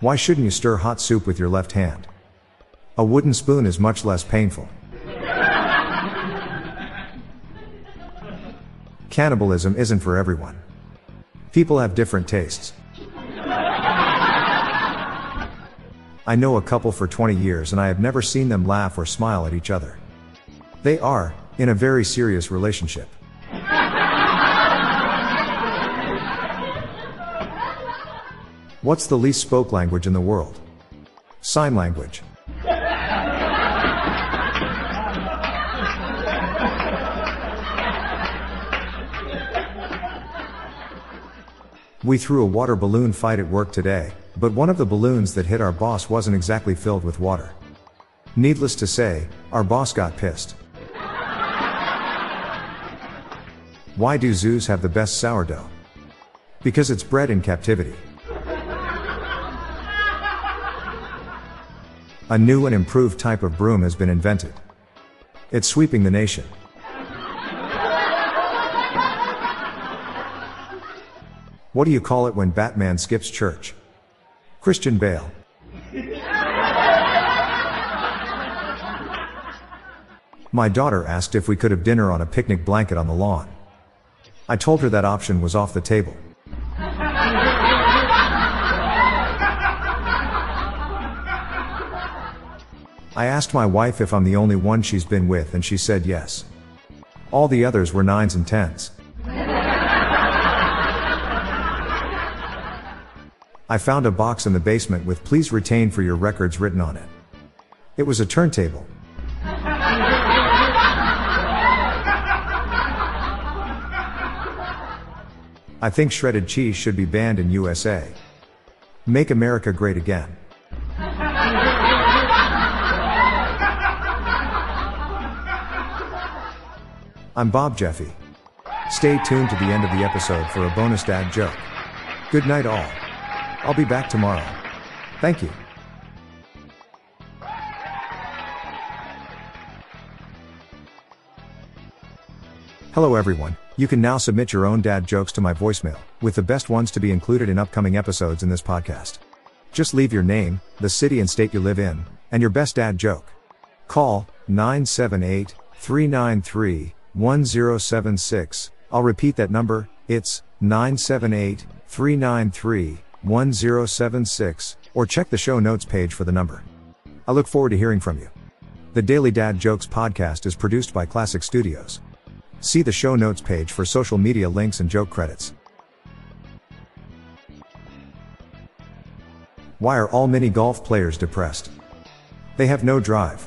Why shouldn't you stir hot soup with your left hand? A wooden spoon is much less painful. Cannibalism isn't for everyone. People have different tastes. I know a couple for 20 years and I have never seen them laugh or smile at each other. They are in a very serious relationship. What's the least spoke language in the world? Sign language. We threw a water balloon fight at work today, but one of the balloons that hit our boss wasn't exactly filled with water. Needless to say, our boss got pissed. Why do zoos have the best sourdough? Because it's bred in captivity. A new and improved type of broom has been invented. It's sweeping the nation. What do you call it when Batman skips church? Christian Bale. My daughter asked if we could have dinner on a picnic blanket on the lawn. I told her that option was off the table. I asked my wife if I'm the only one she's been with and she said yes. All the others were 9s and 10s. I found a box in the basement with "Please retain for your records" written on it. It was a turntable. I think shredded cheese should be banned in USA. Make America great again. I'm Bob Jeffy. Stay tuned to the end of the episode for a bonus dad joke. Good night all. I'll be back tomorrow. Thank you. Hello everyone, you can now submit your own dad jokes to my voicemail, with the best ones to be included in upcoming episodes in this podcast. Just leave your name, the city and state you live in, and your best dad joke. Call 978-393-1076, I'll repeat that number, it's 978-393-1076, or check the show notes page for the number. I look forward to hearing from you. The Daily Dad Jokes podcast is produced by Classic Studios. See the show notes page for social media links and joke credits. Why are all mini golf players depressed? They have no drive.